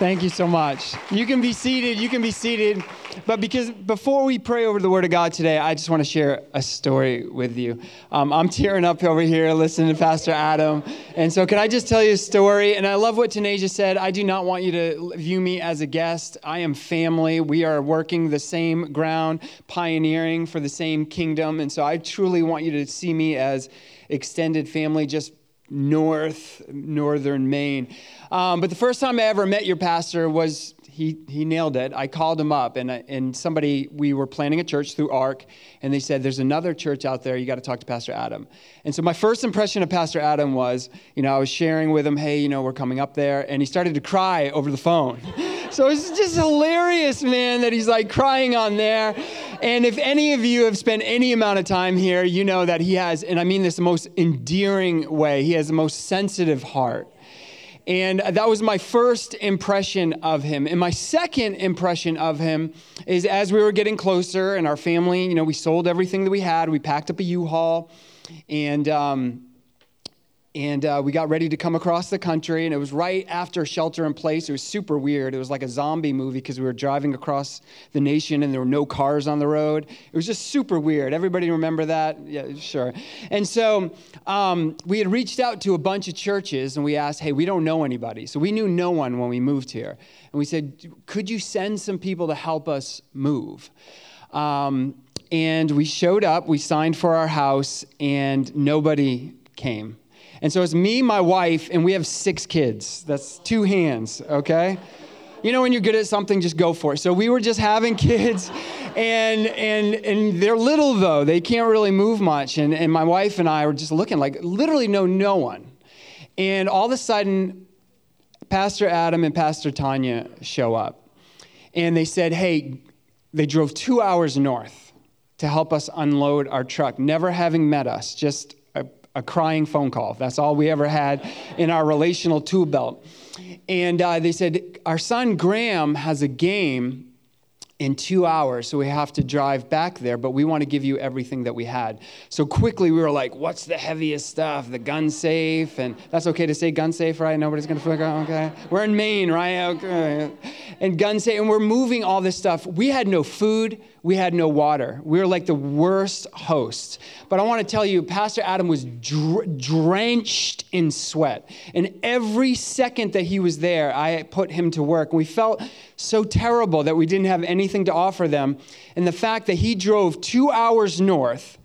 Thank you so much. You can be seated. You can be seated. But because before we pray over the Word of God today, I just want to share a story with you. I'm tearing up over here listening to Pastor Adam. And so can I just tell you a story? And I love what Tanasia said. I do not want you to view me as a guest. I am family. We are working the same ground, pioneering for the same kingdom. And so I truly want you to see me as extended family, just northern Maine. But the first time I ever met your pastor was, he nailed it. I called him up and somebody, we were planning a church through ARC, and they said, there's another church out there. You got to talk to Pastor Adam. And so my first impression of Pastor Adam was, I was sharing with him, hey, we're coming up there. And he started to cry over the phone. So it's just hilarious, man, that he's like crying on there. And if any of you have spent any amount of time here, you know that he has, and I mean this the most endearing way, he has the most sensitive heart. And that was my first impression of him. And my second impression of him is as we were getting closer and our family, we sold everything that we had. We packed up a U-Haul and we got ready to come across the country, and it was right after Shelter in Place. It was super weird. It was like a zombie movie because we were driving across the nation and there were no cars on the road. It was just super weird. Everybody remember that? Yeah, sure. And so we had reached out to a bunch of churches, and we asked, hey, we don't know anybody. So we knew no one when we moved here. And we said, could you send some people to help us move? And we showed up, we signed for our house, and nobody came. And so it's me, my wife, and we have 6 kids. That's 2 hands, okay? When you're good at something, just go for it. So we were just having kids, and they're little, though. They can't really move much. And my wife and I were just looking like literally no one. And all of a sudden, Pastor Adam and Pastor Tanya show up. And they said, hey, they drove 2 hours north to help us unload our truck, never having met us, just a crying phone call. That's all we ever had in our relational tool belt. And they said, our son Graham has a game in 2 hours, so we have to drive back there, but we want to give you everything that we had. So quickly we were like, what's the heaviest stuff? The gun safe, and that's okay to say gun safe, right? Nobody's going to figure out, okay. We're in Maine, right? Okay. And gun safe, and we're moving all this stuff. We had no food. We had no water. We were like the worst hosts. But I want to tell you, Pastor Adam was drenched in sweat. And every second that he was there, I put him to work. And we felt so terrible that we didn't have anything to offer them. And the fact that he drove 2 hours north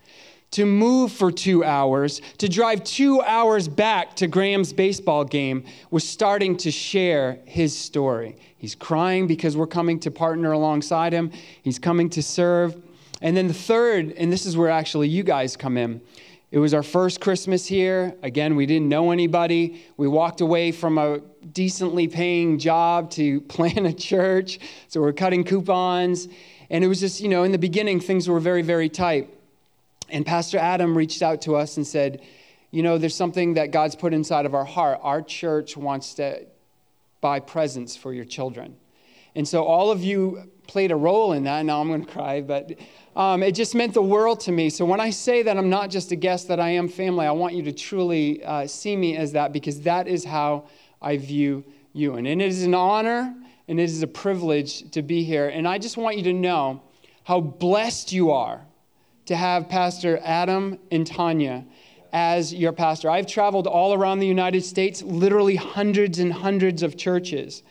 to move for 2 hours, to drive 2 hours back to Graham's baseball game, was starting to share his story. He's crying because we're coming to partner alongside him. He's coming to serve. And then the third, and this is where actually you guys come in. It was our first Christmas here. Again, we didn't know anybody. We walked away from a decently paying job to plan a church. So we're cutting coupons. And it was just, in the beginning, things were very, very tight. And Pastor Adam reached out to us and said, there's something that God's put inside of our heart. Our church wants to buy presents for your children. And so all of you played a role in that. Now I'm going to cry, but it just meant the world to me. So when I say that I'm not just a guest, that I am family, I want you to truly see me as that, because that is how I view you. And it is an honor and it is a privilege to be here. And I just want you to know how blessed you are to have Pastor Adam and Tanya as your pastor. I've traveled all around the United States, literally hundreds and hundreds of churches.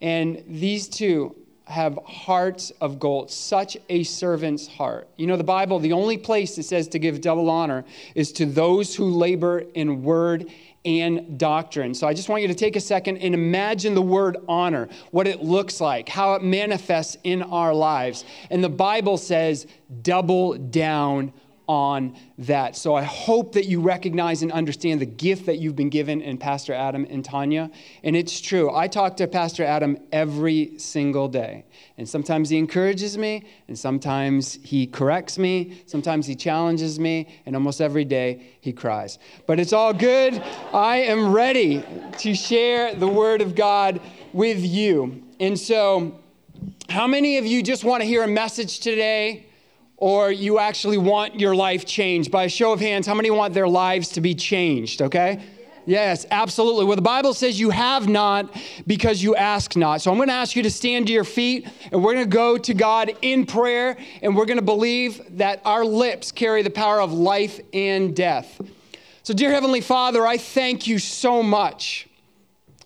And these two have hearts of gold, such a servant's heart. The Bible, the only place it says to give double honor is to those who labor in word and doctrine. So I just want you to take a second and imagine the word honor, what it looks like, how it manifests in our lives. And the Bible says, double down on that. So I hope that you recognize and understand the gift that you've been given in Pastor Adam and Tanya. And it's true. I talk to Pastor Adam every single day. And sometimes he encourages me, and sometimes he corrects me, sometimes he challenges me, and almost every day he cries. But it's all good. I am ready to share the Word of God with you. And so, how many of you just want to hear a message today? Or you actually want your life changed? By a show of hands, how many want their lives to be changed, okay? Yes. Yes, absolutely. Well, the Bible says you have not because you ask not. So I'm going to ask you to stand to your feet, and we're going to go to God in prayer, and we're going to believe that our lips carry the power of life and death. So dear Heavenly Father, I thank you so much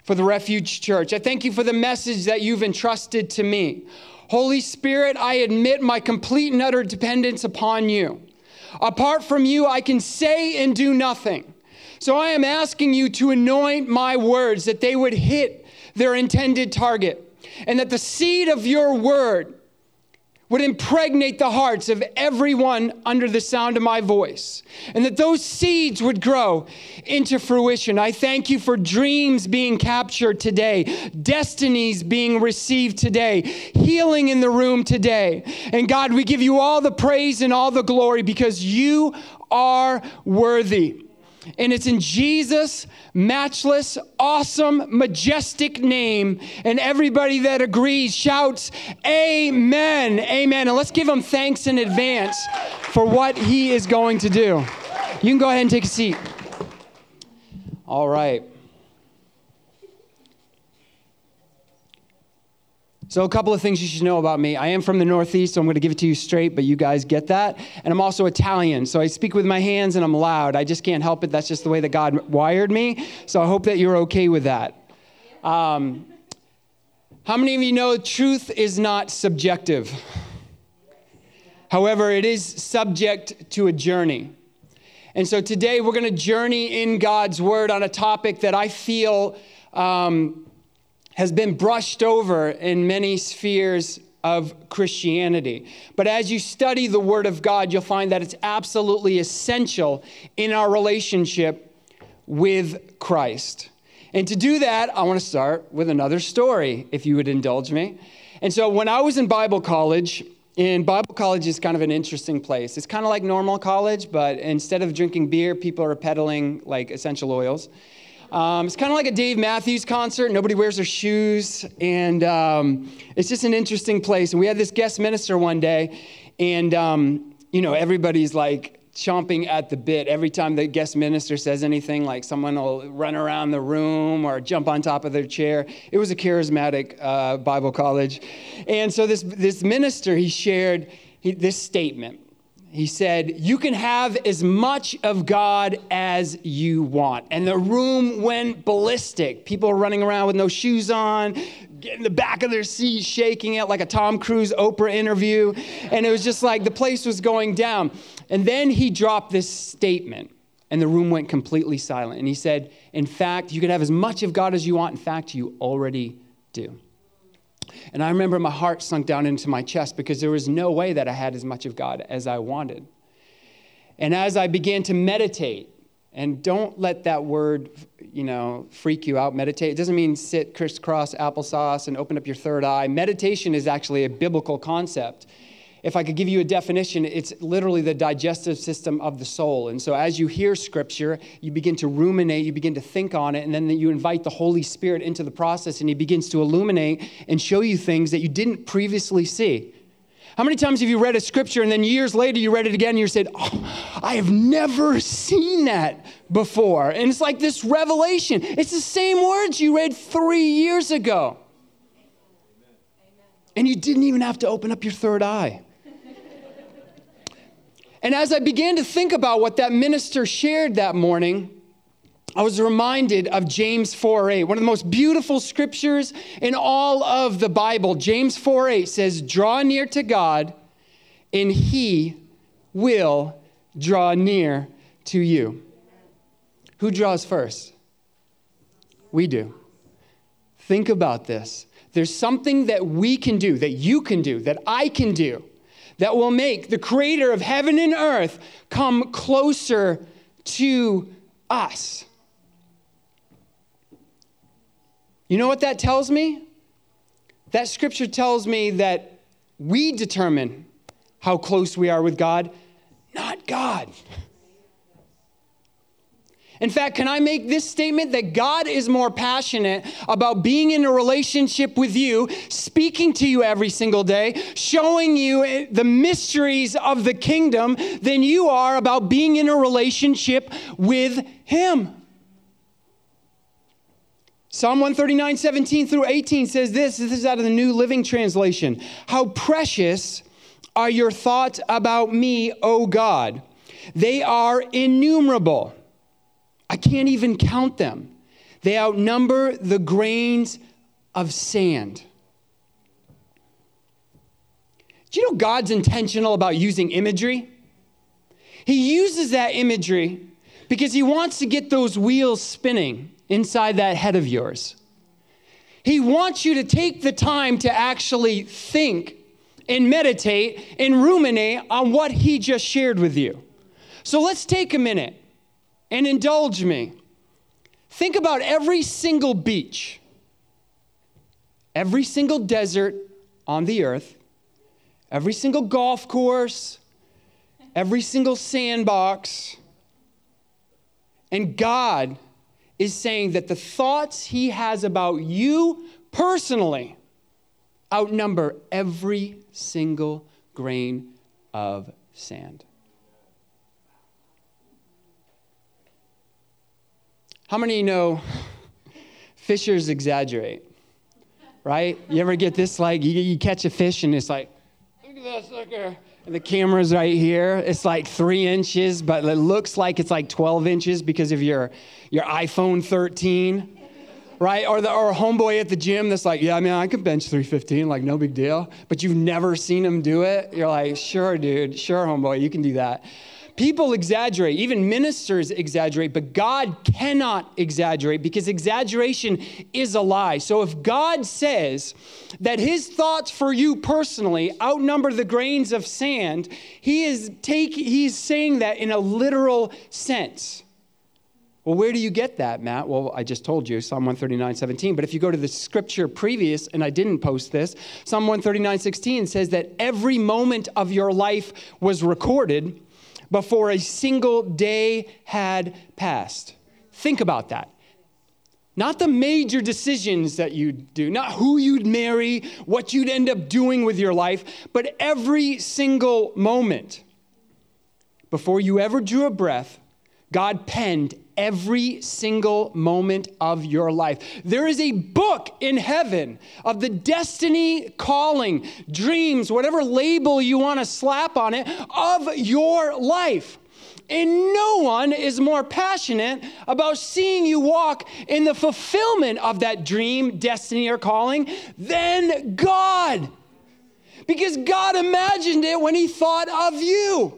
for the Refuge Church. I thank you for the message that you've entrusted to me. Holy Spirit, I admit my complete and utter dependence upon you. Apart from you, I can say and do nothing. So I am asking you to anoint my words, that they would hit their intended target, and that the seed of your word would impregnate the hearts of everyone under the sound of my voice, and that those seeds would grow into fruition. I thank you for dreams being captured today, destinies being received today, healing in the room today. And God, we give you all the praise and all the glory because you are worthy. And it's in Jesus' matchless, awesome, majestic name. And everybody that agrees shouts, amen, amen. And let's give him thanks in advance for what he is going to do. You can go ahead and take a seat. All right. So a couple of things you should know about me. I am from the Northeast, so I'm going to give it to you straight, but you guys get that. And I'm also Italian, so I speak with my hands and I'm loud. I just can't help it. That's just the way that God wired me. So I hope that you're okay with that. How many of you know truth is not subjective? However, it is subject to a journey. And so today we're going to journey in God's word on a topic that I feel has been brushed over in many spheres of Christianity. But as you study the Word of God, you'll find that it's absolutely essential in our relationship with Christ. And to do that, I want to start with another story, if you would indulge me. And so when I was in Bible college, and Bible college is kind of an interesting place. It's kind of like normal college, but instead of drinking beer, people are peddling like essential oils. It's kind of like a Dave Matthews concert. Nobody wears their shoes, and it's just an interesting place. And we had this guest minister one day, and everybody's like chomping at the bit every time the guest minister says anything. Like someone will run around the room or jump on top of their chair. It was a charismatic Bible college, and so this minister he shared this statement. He said, "You can have as much of God as you want." And the room went ballistic. People running around with no shoes on, getting the back of their seat, shaking it like a Tom Cruise Oprah interview. And it was just like the place was going down. And then he dropped this statement, and the room went completely silent. And he said, "In fact, you can have as much of God as you want. In fact, you already do." And I remember my heart sunk down into my chest because there was no way that I had as much of God as I wanted. And as I began to meditate, and don't let that word, freak you out, meditate. It doesn't mean sit crisscross applesauce and open up your third eye. Meditation is actually a biblical concept. If I could give you a definition, it's literally the digestive system of the soul. And so as you hear Scripture, you begin to ruminate, you begin to think on it, and then you invite the Holy Spirit into the process, and he begins to illuminate and show you things that you didn't previously see. How many times have you read a Scripture, and then years later you read it again, and you said, "Oh, I have never seen that before." And it's like this revelation. It's the same words you read 3 years ago. And you didn't even have to open up your third eye. And as I began to think about what that minister shared that morning, I was reminded of James 4.8, one of the most beautiful scriptures in all of the Bible. James 4.8 says, "Draw near to God, and he will draw near to you." Who draws first? We do. Think about this. There's something that we can do, that you can do, that I can do, that will make the creator of heaven and earth come closer to us. You know what that tells me? That scripture tells me that we determine how close we are with God, not God. In fact, can I make this statement that God is more passionate about being in a relationship with you, speaking to you every single day, showing you the mysteries of the kingdom than you are about being in a relationship with him? Psalm 139:17-18 says this. This is out of the New Living Translation. How precious are your thoughts about me, O God. They are innumerable. I can't even count them. They outnumber the grains of sand. Do you know God's intentional about using imagery? He uses that imagery because he wants to get those wheels spinning inside that head of yours. He wants you to take the time to actually think and meditate and ruminate on what he just shared with you. So let's take a minute and indulge me. Think about every single beach, every single desert on the earth, every single golf course, every single sandbox. And God is saying that the thoughts he has about you personally outnumber every single grain of sand. How many of you know fishers exaggerate, right? You ever get this, like, you catch a fish and it's like, look at that sucker. And the camera's right here. It's like 3 inches, but it looks like it's like 12 inches because of your iPhone 13, right? Or a homeboy at the gym that's like, yeah, I mean, I can bench 315, like no big deal. But you've never seen him do it. You're like, sure, dude. Sure, homeboy, you can do that. People exaggerate, even ministers exaggerate, but God cannot exaggerate because exaggeration is a lie. So if God says that his thoughts for you personally outnumber the grains of sand, he's saying that in a literal sense. Well, where do you get that, Matt? Well, I just told you, Psalm 139:17. But if you go to the scripture previous, and I didn't post this, Psalm 139:16 says that every moment of your life was recorded before a single day had passed. Think about that. Not the major decisions that you'd do, not who you'd marry, what you'd end up doing with your life, but every single moment. Before you ever drew a breath, God penned every single moment of your life. There is a book in heaven of the destiny, calling, dreams, whatever label you want to slap on it, of your life. And no one is more passionate about seeing you walk in the fulfillment of that dream, destiny, or calling than God. Because God imagined it when he thought of you.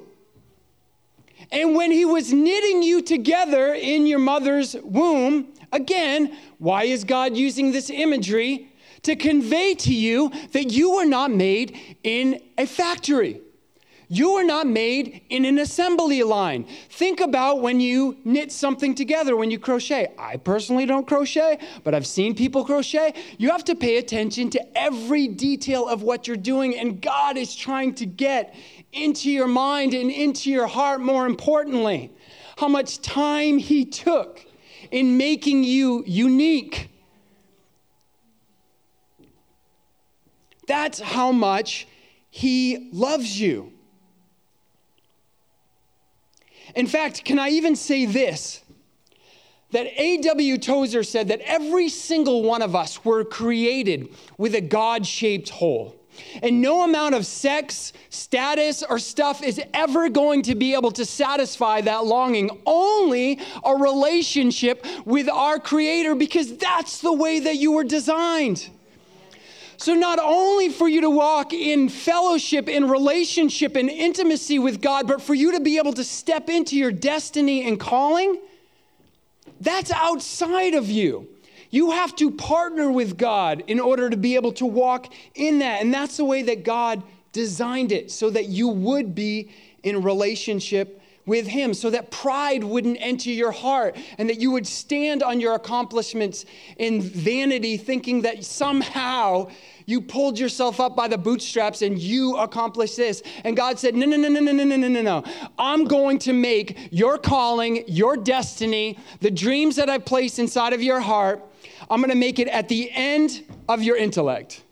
And when he was knitting you together in your mother's womb, again, why is God using this imagery? To convey to you that you were not made in a factory. You were not made in an assembly line. Think about when you knit something together, when you crochet. I personally don't crochet, but I've seen people crochet. You have to pay attention to every detail of what you're doing, and God is trying to get into your mind and into your heart, more importantly, how much time he took in making you unique. That's how much he loves you. In fact, can I even say this? That A.W. Tozer said that every single one of us were created with a God-shaped hole. And no amount of sex, status, or stuff is ever going to be able to satisfy that longing. Only a relationship with our Creator, because that's the way that you were designed. So not only for you to walk in fellowship, in relationship, in intimacy with God, but for you to be able to step into your destiny and calling, that's outside of you. You have to partner with God in order to be able to walk in that. And that's the way that God designed it, so that you would be in relationship with him, so that pride wouldn't enter your heart and that you would stand on your accomplishments in vanity, thinking that somehow you pulled yourself up by the bootstraps and you accomplished this. And God said, no. I'm going to make your calling, your destiny, the dreams that I placed inside of your heart, I'm going to make it at the end of your intellect.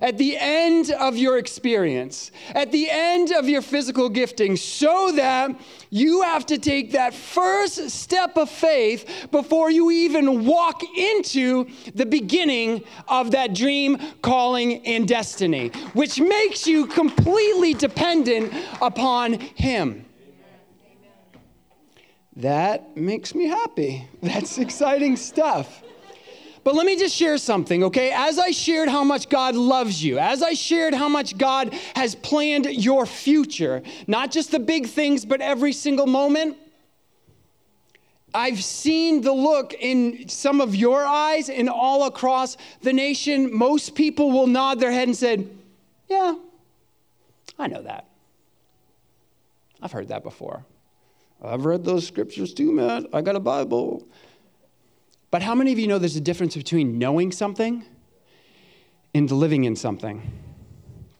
at the end of your experience, at the end of your physical gifting, so that you have to take that first step of faith before you even walk into the beginning of that dream, calling, and destiny, which makes you completely dependent upon Him. That makes me happy. That's exciting stuff. But let me just share something, okay? As I shared how much God loves you, as I shared how much God has planned your future, not just the big things, but every single moment, I've seen the look in some of your eyes and all across the nation. Most people will nod their head and say, yeah, I know that. I've heard that before. I've read those scriptures too, man. I got a Bible. But how many of you know there's a difference between knowing something and living in something?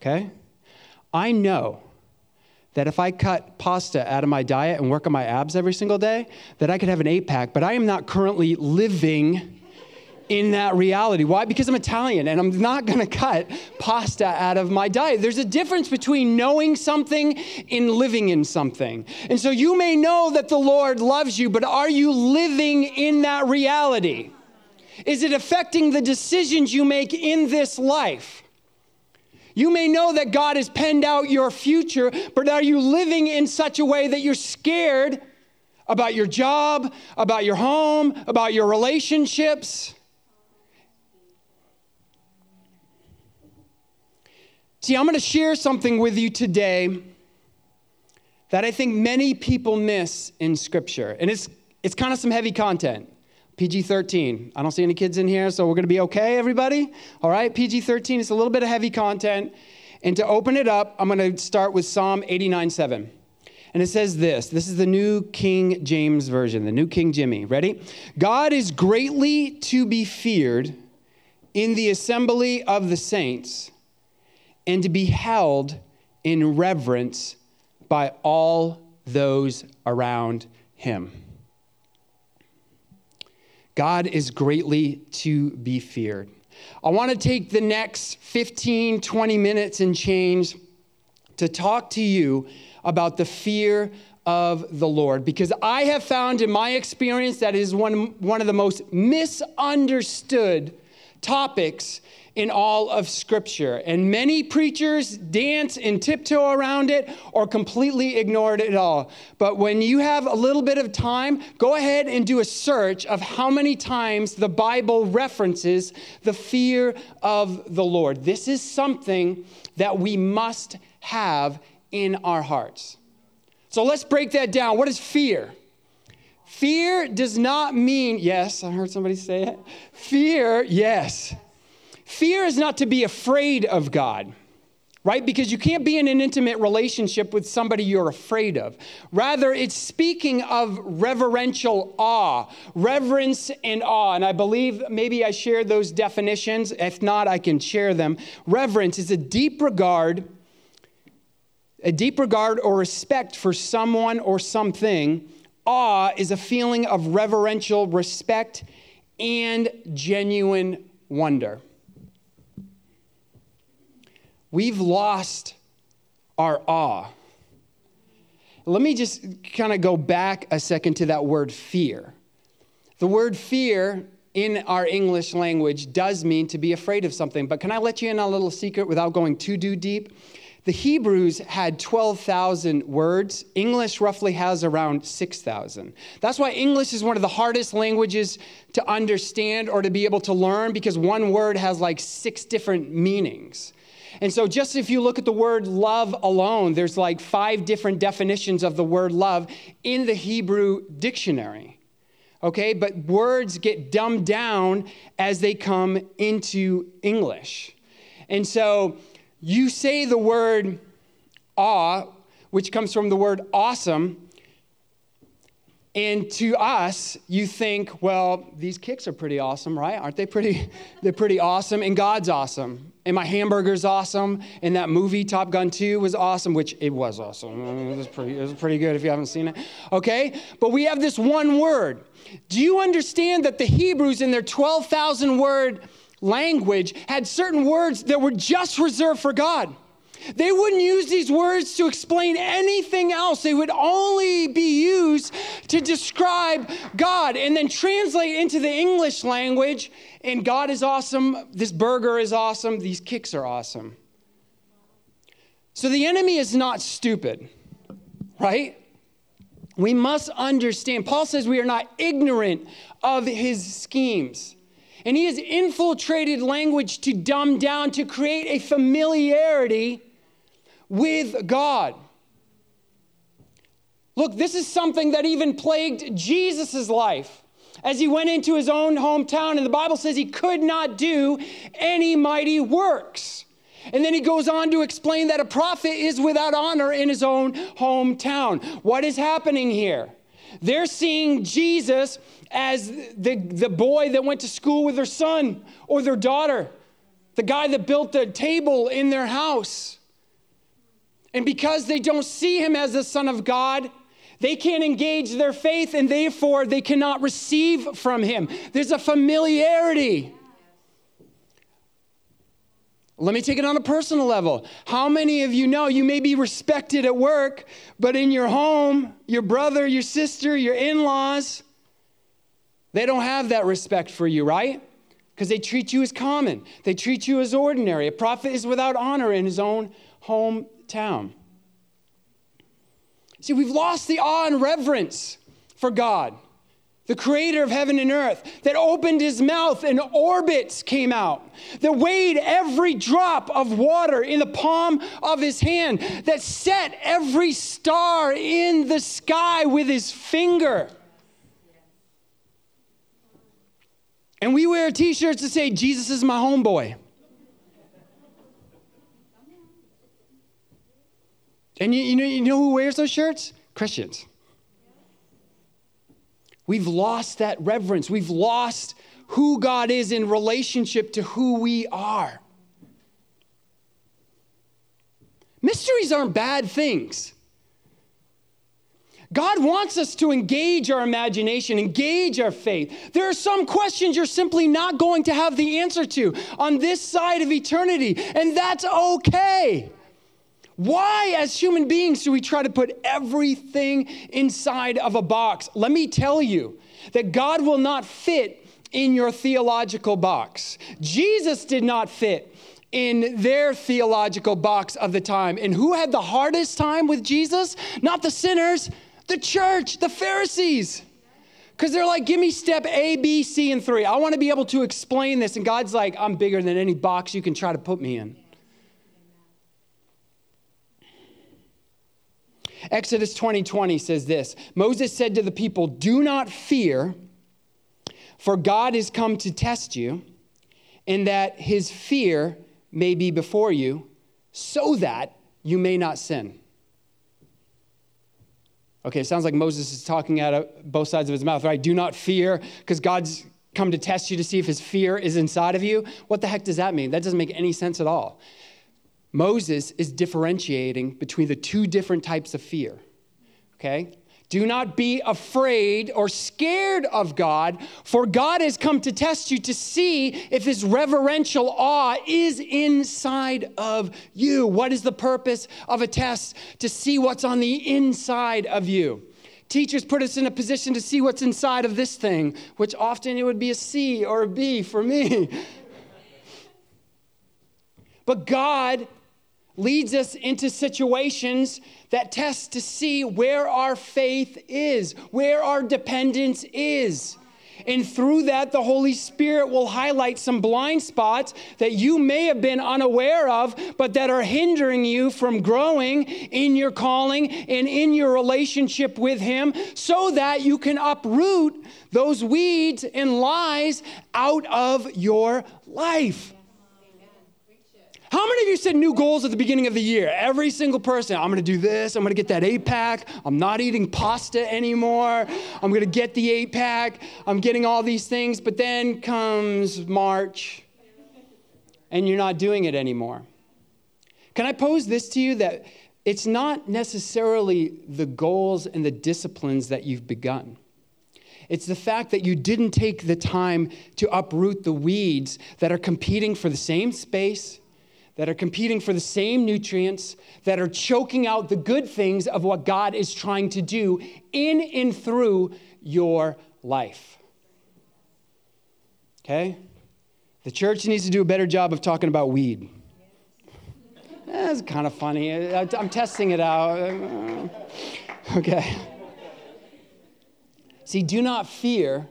Okay? I know that if I cut pasta out of my diet and work on my abs every single day, that I could have an 8-pack, but I am not currently living in that reality. Why? Because I'm Italian, and I'm not going to cut pasta out of my diet. There's a difference between knowing something and living in something. And so you may know that the Lord loves you, but are you living in that reality? Is it affecting the decisions you make in this life? You may know that God has penned out your future, but are you living in such a way that you're scared about your job, about your home, about your relationships? See, I'm going to share something with you today that I think many people miss in Scripture. And it's kind of some heavy content. PG-13. I don't see any kids in here, so we're going to be okay, everybody? All right, PG-13. It's a little bit of heavy content. And to open it up, I'm going to start with Psalm 89:7. And it says this. This is the New King James Version, the New King Jimmy. Ready? God is greatly to be feared in the assembly of the saints, and to be held in reverence by all those around him. God is greatly to be feared. I want to take the next 15, 20 minutes and change to talk to you about the fear of the Lord, because I have found in my experience that it is one of the most misunderstood topics in all of Scripture. And many preachers dance and tiptoe around it or completely ignore it at all. But when you have a little bit of time, go ahead and do a search of how many times the Bible references the fear of the Lord. This is something that we must have in our hearts. So let's break that down. What is fear? Fear does not mean, yes, I heard somebody say it. Fear, yes. Fear is not to be afraid of God, right? Because you can't be in an intimate relationship with somebody you're afraid of. Rather, it's speaking of reverential awe, reverence and awe. And I believe maybe I shared those definitions. If not, I can share them. Reverence is a deep regard or respect for someone or something. Awe is a feeling of reverential respect and genuine wonder. We've lost our awe. Let me just kind of go back a second to that word fear. The word fear in our English language does mean to be afraid of something. But can I let you in on a little secret without going too deep? The Hebrews had 12,000 words. English roughly has around 6,000. That's why English is one of the hardest languages to understand or to be able to learn, because one word has like 6 different meanings. And so just if you look at the word love alone, there's like 5 different definitions of the word love in the Hebrew dictionary, okay? But words get dumbed down as they come into English. And so you say the word awe, which comes from the word awesome, and to us, you think, well, these kicks are pretty awesome, right? Aren't they pretty? They're pretty awesome, and God's awesome, and my hamburger's awesome, and that movie Top Gun 2 was awesome, which it was awesome. I mean, it was pretty good if you haven't seen it, okay? But we have this one word. Do you understand that the Hebrews in their 12,000 word language had certain words that were just reserved for God. They wouldn't use these words to explain anything else. They would only be used to describe God and then translate into the English language. And God is awesome. This burger is awesome. These kicks are awesome. So the enemy is not stupid, right? We must understand. Paul says we are not ignorant of his schemes. And he has infiltrated language to dumb down, to create a familiarity with God. Look, this is something that even plagued Jesus' life as he went into his own hometown. And the Bible says he could not do any mighty works. And then he goes on to explain that a prophet is without honor in his own hometown. What is happening here? They're seeing Jesus as the boy that went to school with their son or their daughter, the guy that built the table in their house. And because they don't see him as the Son of God, they can't engage their faith, and therefore they cannot receive from him. There's a familiarity. Let me take it on a personal level. How many of you know you may be respected at work, but in your home, your brother, your sister, your in-laws, they don't have that respect for you, right? Because they treat you as common. They treat you as ordinary. A prophet is without honor in his own hometown. See, we've lost the awe and reverence for God, the creator of heaven and earth, that opened his mouth and orbits came out, that weighed every drop of water in the palm of his hand, that set every star in the sky with his finger. And we wear t-shirts that say, Jesus is my homeboy. And you know who wears those shirts? Christians. We've lost that reverence. We've lost who God is in relationship to who we are. Mysteries aren't bad things. God wants us to engage our imagination, engage our faith. There are some questions you're simply not going to have the answer to on this side of eternity, and that's okay. Why, as human beings, do we try to put everything inside of a box? Let me tell you that God will not fit in your theological box. Jesus did not fit in their theological box of the time. And who had the hardest time with Jesus? Not the sinners, the church, the Pharisees. Because they're like, give me step A, B, C, and 3. I want to be able to explain this. And God's like, I'm bigger than any box you can try to put me in. Exodus 20:20 says this, Moses said to the people, do not fear, for God has come to test you, and that his fear may be before you, so that you may not sin. Okay, it sounds like Moses is talking out of both sides of his mouth, right? Do not fear, because God's come to test you to see if his fear is inside of you. What the heck does that mean? That doesn't make any sense at all. Moses is differentiating between the two different types of fear, okay? Do not be afraid or scared of God, for God has come to test you to see if his reverential awe is inside of you. What is the purpose of a test? To see what's on the inside of you. Teachers put us in a position to see what's inside of this thing, which often it would be a C or a B for me. But God leads us into situations that test to see where our faith is, where our dependence is. And through that, the Holy Spirit will highlight some blind spots that you may have been unaware of, but that are hindering you from growing in your calling and in your relationship with him, so that you can uproot those weeds and lies out of your life. How many of you set new goals at the beginning of the year? Every single person. I'm going to do this. I'm going to get that 8-pack. I'm not eating pasta anymore. I'm going to get the 8-pack. I'm getting all these things. But then comes March, and you're not doing it anymore. Can I pose this to you, that it's not necessarily the goals and the disciplines that you've begun. It's the fact that you didn't take the time to uproot the weeds that are competing for the same space, that are competing for the same nutrients, that are choking out the good things of what God is trying to do in and through your life. Okay? The church needs to do a better job of talking about weed. That's kind of funny. I'm testing it out. Okay. See, do not fear,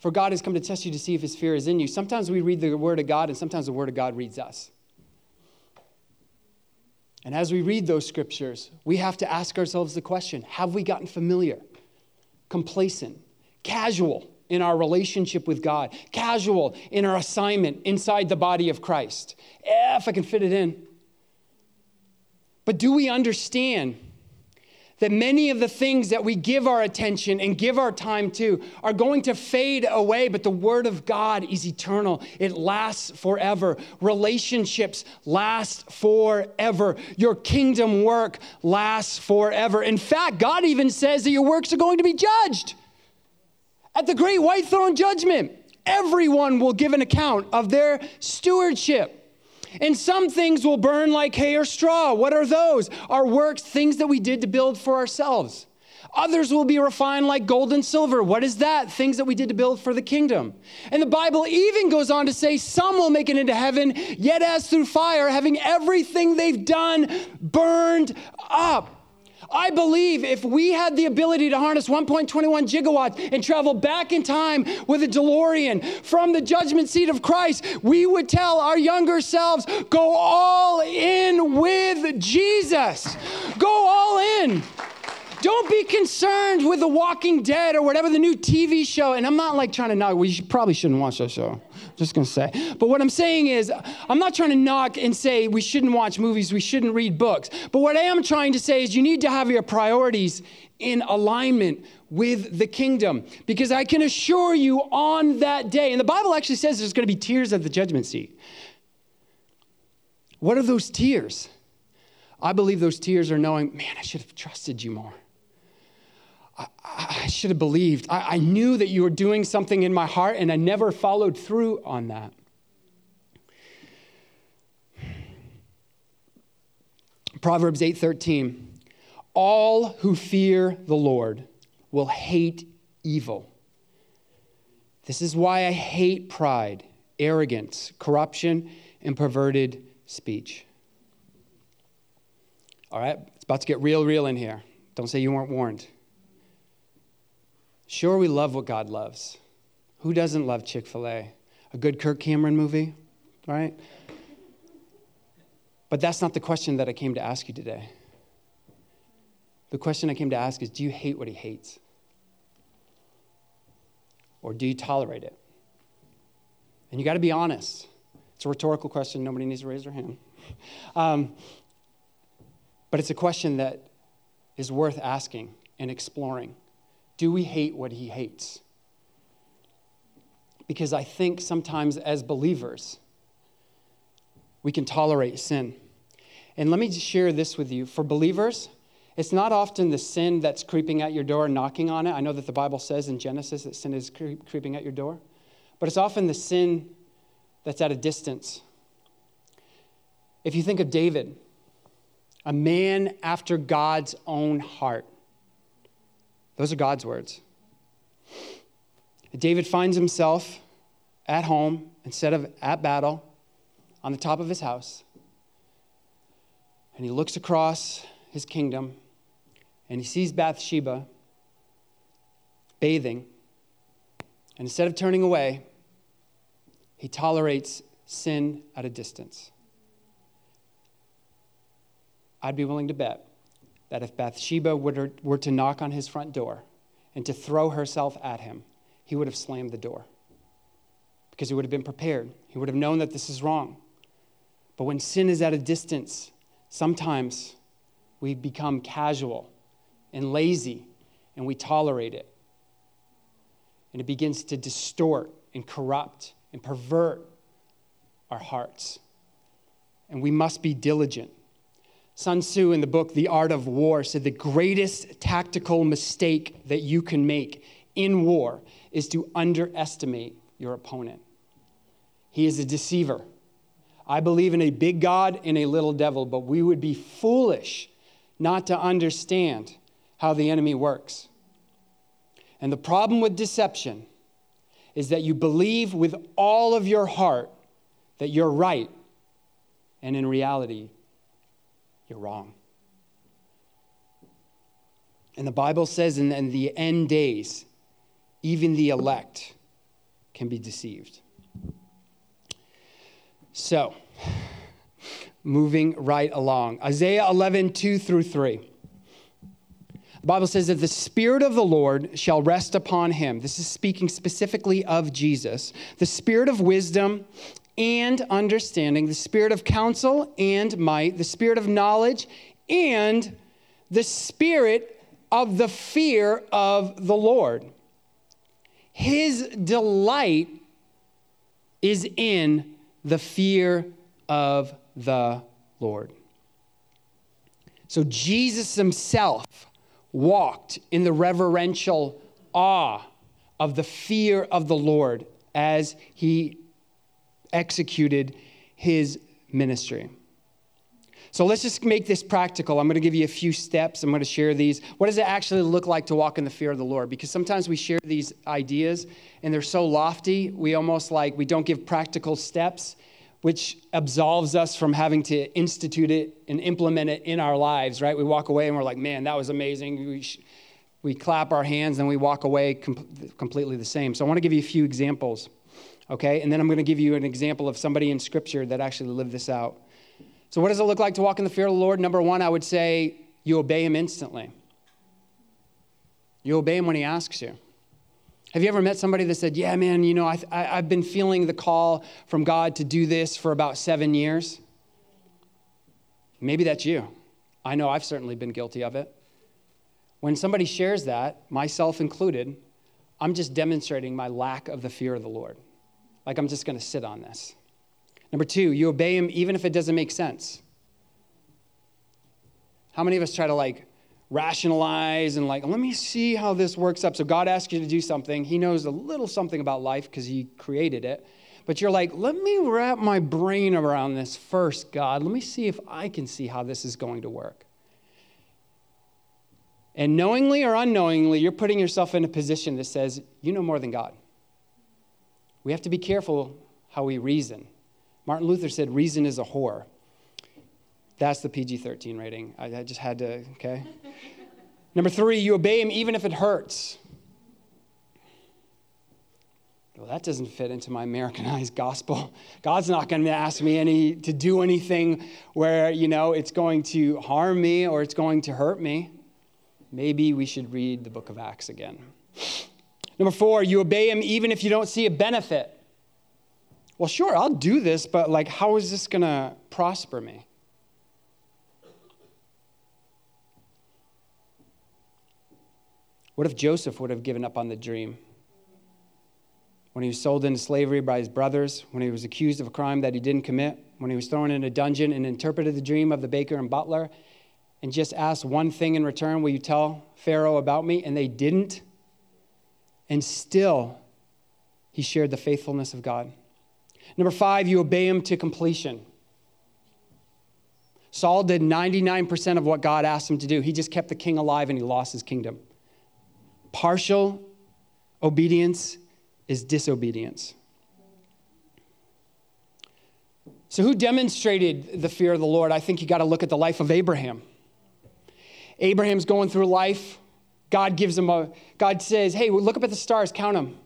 for God has come to test you to see if his fear is in you. Sometimes we read the word of God, and sometimes the word of God reads us. And as we read those scriptures, we have to ask ourselves the question, have we gotten familiar, complacent, casual in our relationship with God, casual in our assignment inside the body of Christ? If I can fit it in. But do we understand that many of the things that we give our attention and give our time to are going to fade away, but the word of God is eternal. It lasts forever. Relationships last forever. Your kingdom work lasts forever. In fact, God even says that your works are going to be judged. At the great white throne judgment, everyone will give an account of their stewardship. And some things will burn like hay or straw. What are those? Our works, things that we did to build for ourselves. Others will be refined like gold and silver. What is that? Things that we did to build for the kingdom. And the Bible even goes on to say, some will make it into heaven, yet as through fire, having everything they've done burned up. I believe if we had the ability to harness 1.21 gigawatts and travel back in time with a DeLorean from the judgment seat of Christ, we would tell our younger selves, go all in with Jesus. Go all in. Don't be concerned with The Walking Dead or whatever the new TV show. And I'm not like trying to knock. We probably shouldn't watch that show. I'm just going to say. But what I'm saying is, I'm not trying to knock and say we shouldn't watch movies, we shouldn't read books. But what I am trying to say is you need to have your priorities in alignment with the kingdom. Because I can assure you on that day, and the Bible actually says there's going to be tears at the judgment seat. What are those tears? I believe those tears are knowing, man, I should have trusted you more. I should have believed. I knew that you were doing something in my heart, and I never followed through on that. Proverbs 8:13. All who fear the Lord will hate evil. This is why I hate pride, arrogance, corruption, and perverted speech. All right, it's about to get real in here. Don't say you weren't warned. Sure, we love what God loves. Who doesn't love Chick-fil-A? A good Kirk Cameron movie, right? But that's not the question that I came to ask you today. The question I came to ask is, do you hate what he hates? Or do you tolerate it? And you got to be honest. It's a rhetorical question. Nobody needs to raise their hand. But it's a question that is worth asking and exploring. Do we hate what he hates? Because I think sometimes as believers, we can tolerate sin. And let me just share this with you. For believers, it's not often the sin that's creeping at your door, knocking on it. I know that the Bible says in Genesis that sin is creeping at your door. But it's often the sin that's at a distance. If you think of David, a man after God's own heart. Those are God's words. David finds himself at home instead of at battle on the top of his house. And he looks across his kingdom and he sees Bathsheba bathing. And instead of turning away, he tolerates sin at a distance. I'd be willing to bet that if Bathsheba were to knock on his front door and to throw herself at him, he would have slammed the door because he would have been prepared. He would have known that this is wrong. But when sin is at a distance, sometimes we become casual and lazy and we tolerate it. And it begins to distort and corrupt and pervert our hearts. And we must be diligent. Sun Tzu, in the book, The Art of War, said the greatest tactical mistake that you can make in war is to underestimate your opponent. He is a deceiver. I believe in a big God and a little devil, but we would be foolish not to understand how the enemy works. And the problem with deception is that you believe with all of your heart that you're right, and in reality, you're wrong. And the Bible says in the end days, even the elect can be deceived. So, moving right along. Isaiah 11:2-3. The Bible says that the Spirit of the Lord shall rest upon him. This is speaking specifically of Jesus. The Spirit of wisdom and understanding, the Spirit of counsel and might, the Spirit of knowledge, and the Spirit of the fear of the Lord. His delight is in the fear of the Lord. So Jesus himself walked in the reverential awe of the fear of the Lord as he executed his ministry. So let's just make this practical. I'm going to give you a few steps. I'm going to share these. What does it actually look like to walk in the fear of the Lord? Because sometimes we share these ideas and they're so lofty, we almost like we don't give practical steps, which absolves us from having to institute it and implement it in our lives, right? We walk away and we're like, man, that was amazing. We clap our hands and we walk away completely the same. So I want to give you a few examples, okay? And then I'm going to give you an example of somebody in Scripture that actually lived this out. So what does it look like to walk in the fear of the Lord? Number one, I would say you obey him instantly. You obey him when he asks you. Have you ever met somebody that said, yeah, man, you know, I've been feeling the call from God to do this for about 7 years? Maybe that's you. I know I've certainly been guilty of it. When somebody shares that, myself included, I'm just demonstrating my lack of the fear of the Lord. Like, I'm just going to sit on this. Number two, you obey him even if it doesn't make sense. How many of us try to, like, rationalize and, like, let me see how this works up. So God asks you to do something. He knows a little something about life because he created it. But you're like, let me wrap my brain around this first, God. Let me see if I can see how this is going to work. And knowingly or unknowingly, you're putting yourself in a position that says, you know more than God. We have to be careful how we reason. Martin Luther said, reason is a whore. That's the PG-13 rating. I just had to, okay? Number three, you obey him even if it hurts. Well, that doesn't fit into my Americanized gospel. God's not going to ask me to do anything where, you know, it's going to harm me or it's going to hurt me. Maybe we should read the book of Acts again. Number four, you obey him even if you don't see a benefit. Well, sure, I'll do this, but, like, how is this going to prosper me? What if Joseph would have given up on the dream? When he was sold into slavery by his brothers, when he was accused of a crime that he didn't commit, when he was thrown in a dungeon and interpreted the dream of the baker and butler, and just asked one thing in return, will you tell Pharaoh about me? And they didn't. And still, he shared the faithfulness of God. Number five, you obey him to completion. Saul did 99% of what God asked him to do. He just kept the king alive and he lost his kingdom. Partial obedience is disobedience. So who demonstrated the fear of the Lord? I think you got to look at the life of Abraham. Abraham's going through life. God says, hey, look up at the stars, count them.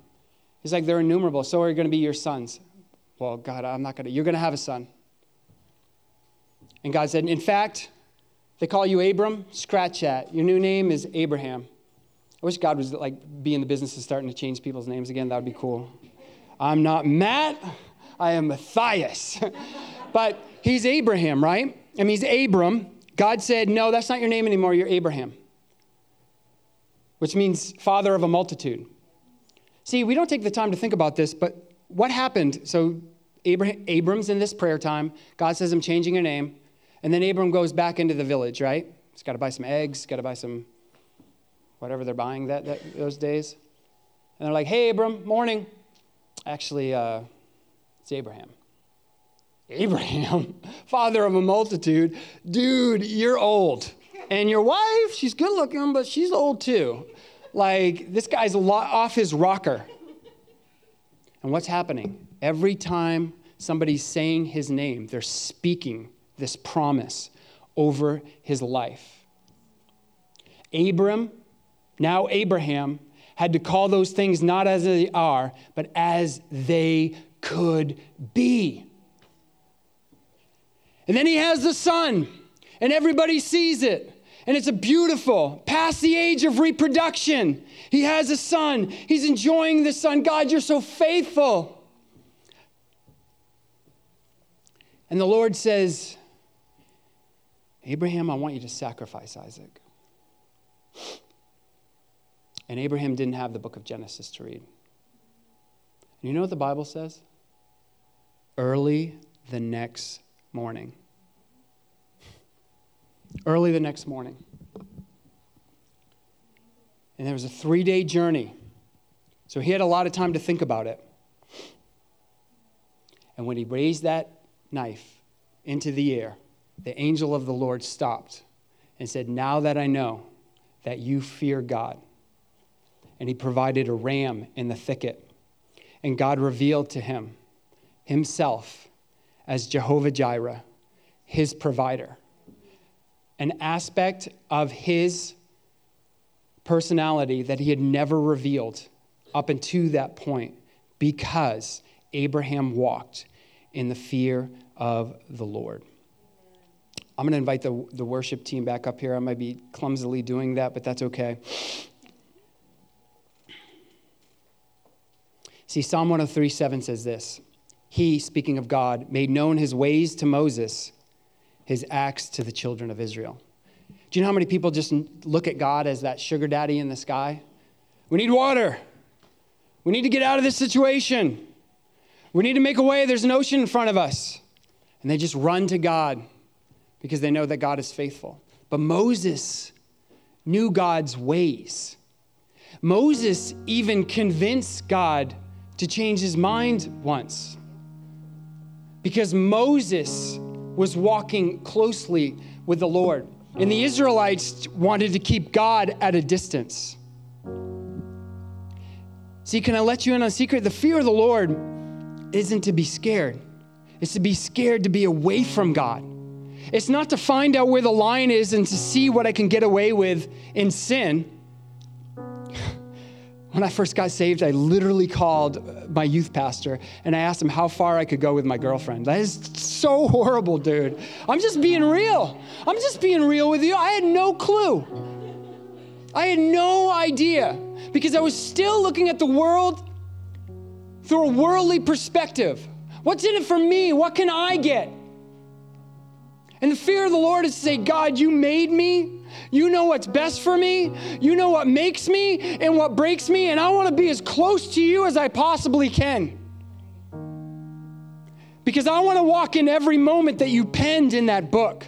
He's like, they're innumerable. So are going to be your sons. Well, God, you're going to have a son. And God said, in fact, they call you Abram, scratch that. Your new name is Abraham. I wish God was like be in the business of starting to change people's names again. That would be cool. I'm not Matt. I am Matthias. But he's Abraham, right? I mean, he's Abram. God said, no, that's not your name anymore. You're Abraham, which means father of a multitude. See, we don't take the time to think about this, but what happened? So Abram's in this prayer time. God says, I'm changing your name. And then Abram goes back into the village, right? He's got to buy some eggs, got to buy some whatever they're buying those days. And they're like, hey, Abram, morning. Actually, it's Abraham. Abraham, father of a multitude. Dude, you're old. And your wife, she's good looking, but she's old too. Like, this guy's a lot off his rocker. And what's happening? Every time somebody's saying his name, they're speaking this promise over his life. Abram, now Abraham, had to call those things not as they are, but as they could be. And then he has the son, and everybody sees it. And it's a beautiful, past the age of reproduction. He has a son. He's enjoying the son. God, you're so faithful. And the Lord says, Abraham, I want you to sacrifice Isaac. And Abraham didn't have the book of Genesis to read. And you know what the Bible says? Early the next morning. Early the next morning. And there was a 3-day journey. So he had a lot of time to think about it. And when he raised that knife into the air, the angel of the Lord stopped and said, now that I know that you fear God. And he provided a ram in the thicket. And God revealed to him himself as Jehovah Jireh, his provider. An aspect of his personality that he had never revealed up until that point, because Abraham walked in the fear of the Lord. I'm going to invite the worship team back up here. I might be clumsily doing that, but that's okay. See, Psalm 103:7 says this. He, speaking of God, made known his ways to Moses, his acts to the children of Israel. Do you know how many people just look at God as that sugar daddy in the sky? We need water. We need to get out of this situation. We need to make a way. There's an ocean in front of us. And they just run to God because they know that God is faithful. But Moses knew God's ways. Moses even convinced God to change his mind once, because Moses was walking closely with the Lord. And the Israelites wanted to keep God at a distance. See, can I let you in on a secret? The fear of the Lord isn't to be scared. It's to be scared to be away from God. It's not to find out where the line is and to see what I can get away with in sin. When I first got saved, I literally called my youth pastor and I asked him how far I could go with my girlfriend. That is so horrible, dude. I'm just being real. I'm just being real with you. I had no clue. I had no idea, because I was still looking at the world through a worldly perspective. What's in it for me? What can I get? And the fear of the Lord is to say, God, you made me. You know what's best for me. You know what makes me and what breaks me. And I want to be as close to you as I possibly can, because I want to walk in every moment that you penned in that book.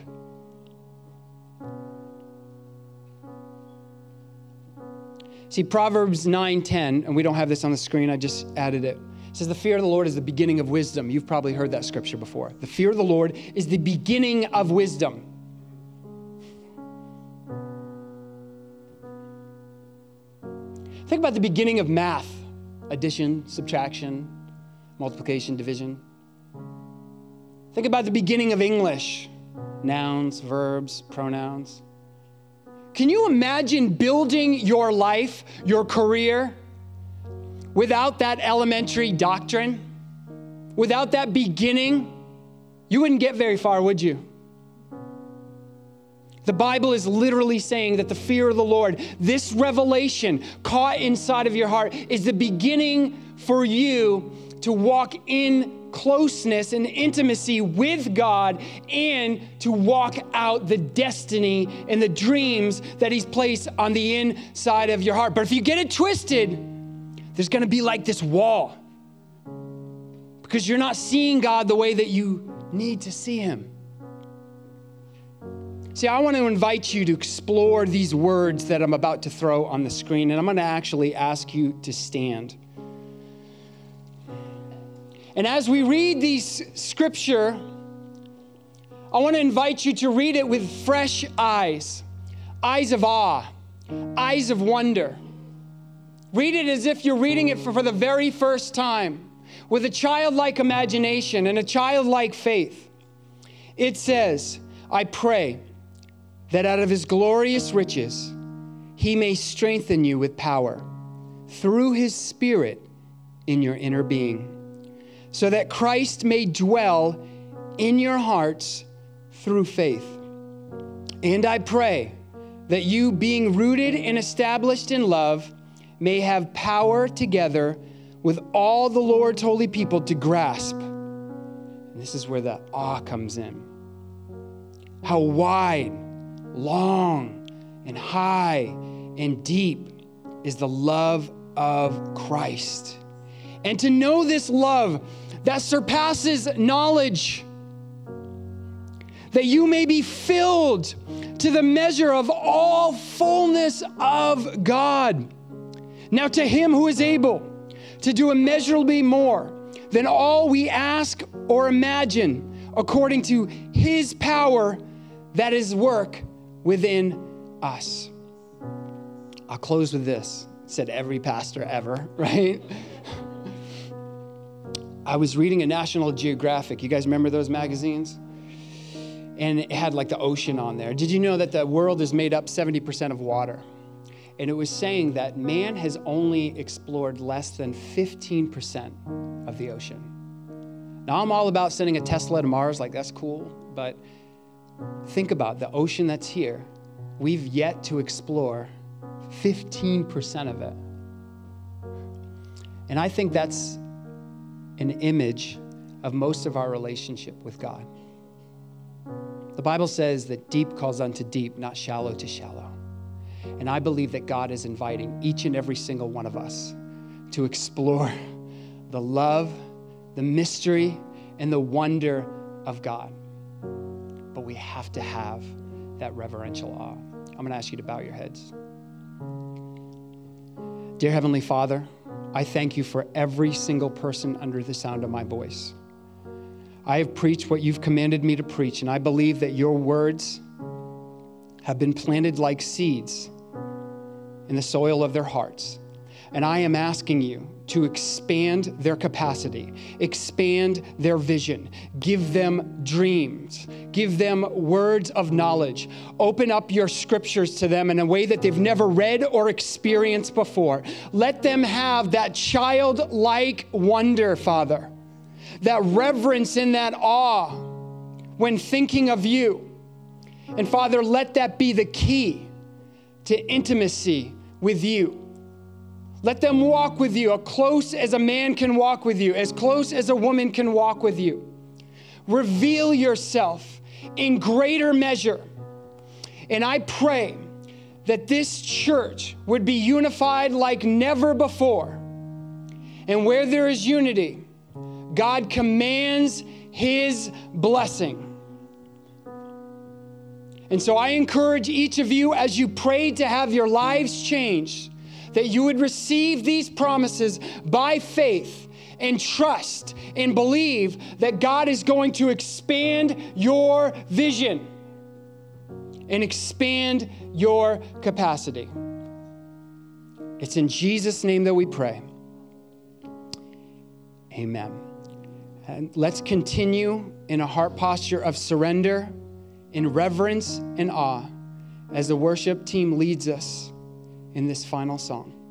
See, Proverbs 9:10, and we don't have this on the screen. I just added it. It says, the fear of the Lord is the beginning of wisdom. You've probably heard that scripture before. The fear of the Lord is the beginning of wisdom. Think about the beginning of math: addition, subtraction, multiplication, division. Think about the beginning of English: nouns, verbs, pronouns. Can you imagine building your life, your career, without that elementary doctrine, without that beginning? You wouldn't get very far, would you? The Bible is literally saying that the fear of the Lord, this revelation caught inside of your heart, is the beginning for you to walk in closeness and intimacy with God, and to walk out the destiny and the dreams that he's placed on the inside of your heart. But if you get it twisted, there's going to be like this wall, because you're not seeing God the way that you need to see him. See, I want to invite you to explore these words that I'm about to throw on the screen, and I'm going to actually ask you to stand. And as we read these scripture, I want to invite you to read it with fresh eyes, eyes of awe, eyes of wonder. Read it as if you're reading it for the very first time, with a childlike imagination and a childlike faith. It says, I pray that out of his glorious riches, he may strengthen you with power through his Spirit in your inner being, so that Christ may dwell in your hearts through faith. And I pray that you, being rooted and established in love, may have power together with all the Lord's holy people to grasp. And this is where the awe comes in. How wide, long, and high, and deep is the love of Christ. And to know this love that surpasses knowledge, that you may be filled to the measure of all fullness of God. Now to him who is able to do immeasurably more than all we ask or imagine, according to his power that is work within us. I'll close with this, said every pastor ever, right? I was reading a National Geographic. You guys remember those magazines? And it had like the ocean on there. Did you know that the world is made up 70% of water? And it was saying that man has only explored less than 15% of the ocean. Now, I'm all about sending a Tesla to Mars, like that's cool, but think about the ocean that's here. We've yet to explore 15% of it. And I think that's an image of most of our relationship with God. The Bible says that deep calls unto deep, not shallow to shallow. And I believe that God is inviting each and every single one of us to explore the love, the mystery, and the wonder of God. But we have to have that reverential awe. I'm going to ask you to bow your heads. Dear Heavenly Father, I thank you for every single person under the sound of my voice. I have preached what you've commanded me to preach, and I believe that your words have been planted like seeds in the soil of their hearts. And I am asking you to expand their capacity, expand their vision, give them dreams, give them words of knowledge, open up your scriptures to them in a way that they've never read or experienced before. Let them have that childlike wonder, Father, that reverence and that awe when thinking of you. And Father, let that be the key to intimacy with you. Let them walk with you, as close as a man can walk with you, as close as a woman can walk with you. Reveal yourself in greater measure. And I pray that this church would be unified like never before. And where there is unity, God commands his blessing. And so I encourage each of you, as you pray to have your lives changed, that you would receive these promises by faith and trust and believe that God is going to expand your vision and expand your capacity. It's in Jesus' name that we pray. Amen. And let's continue in a heart posture of surrender, in reverence and awe, as the worship team leads us in this final song.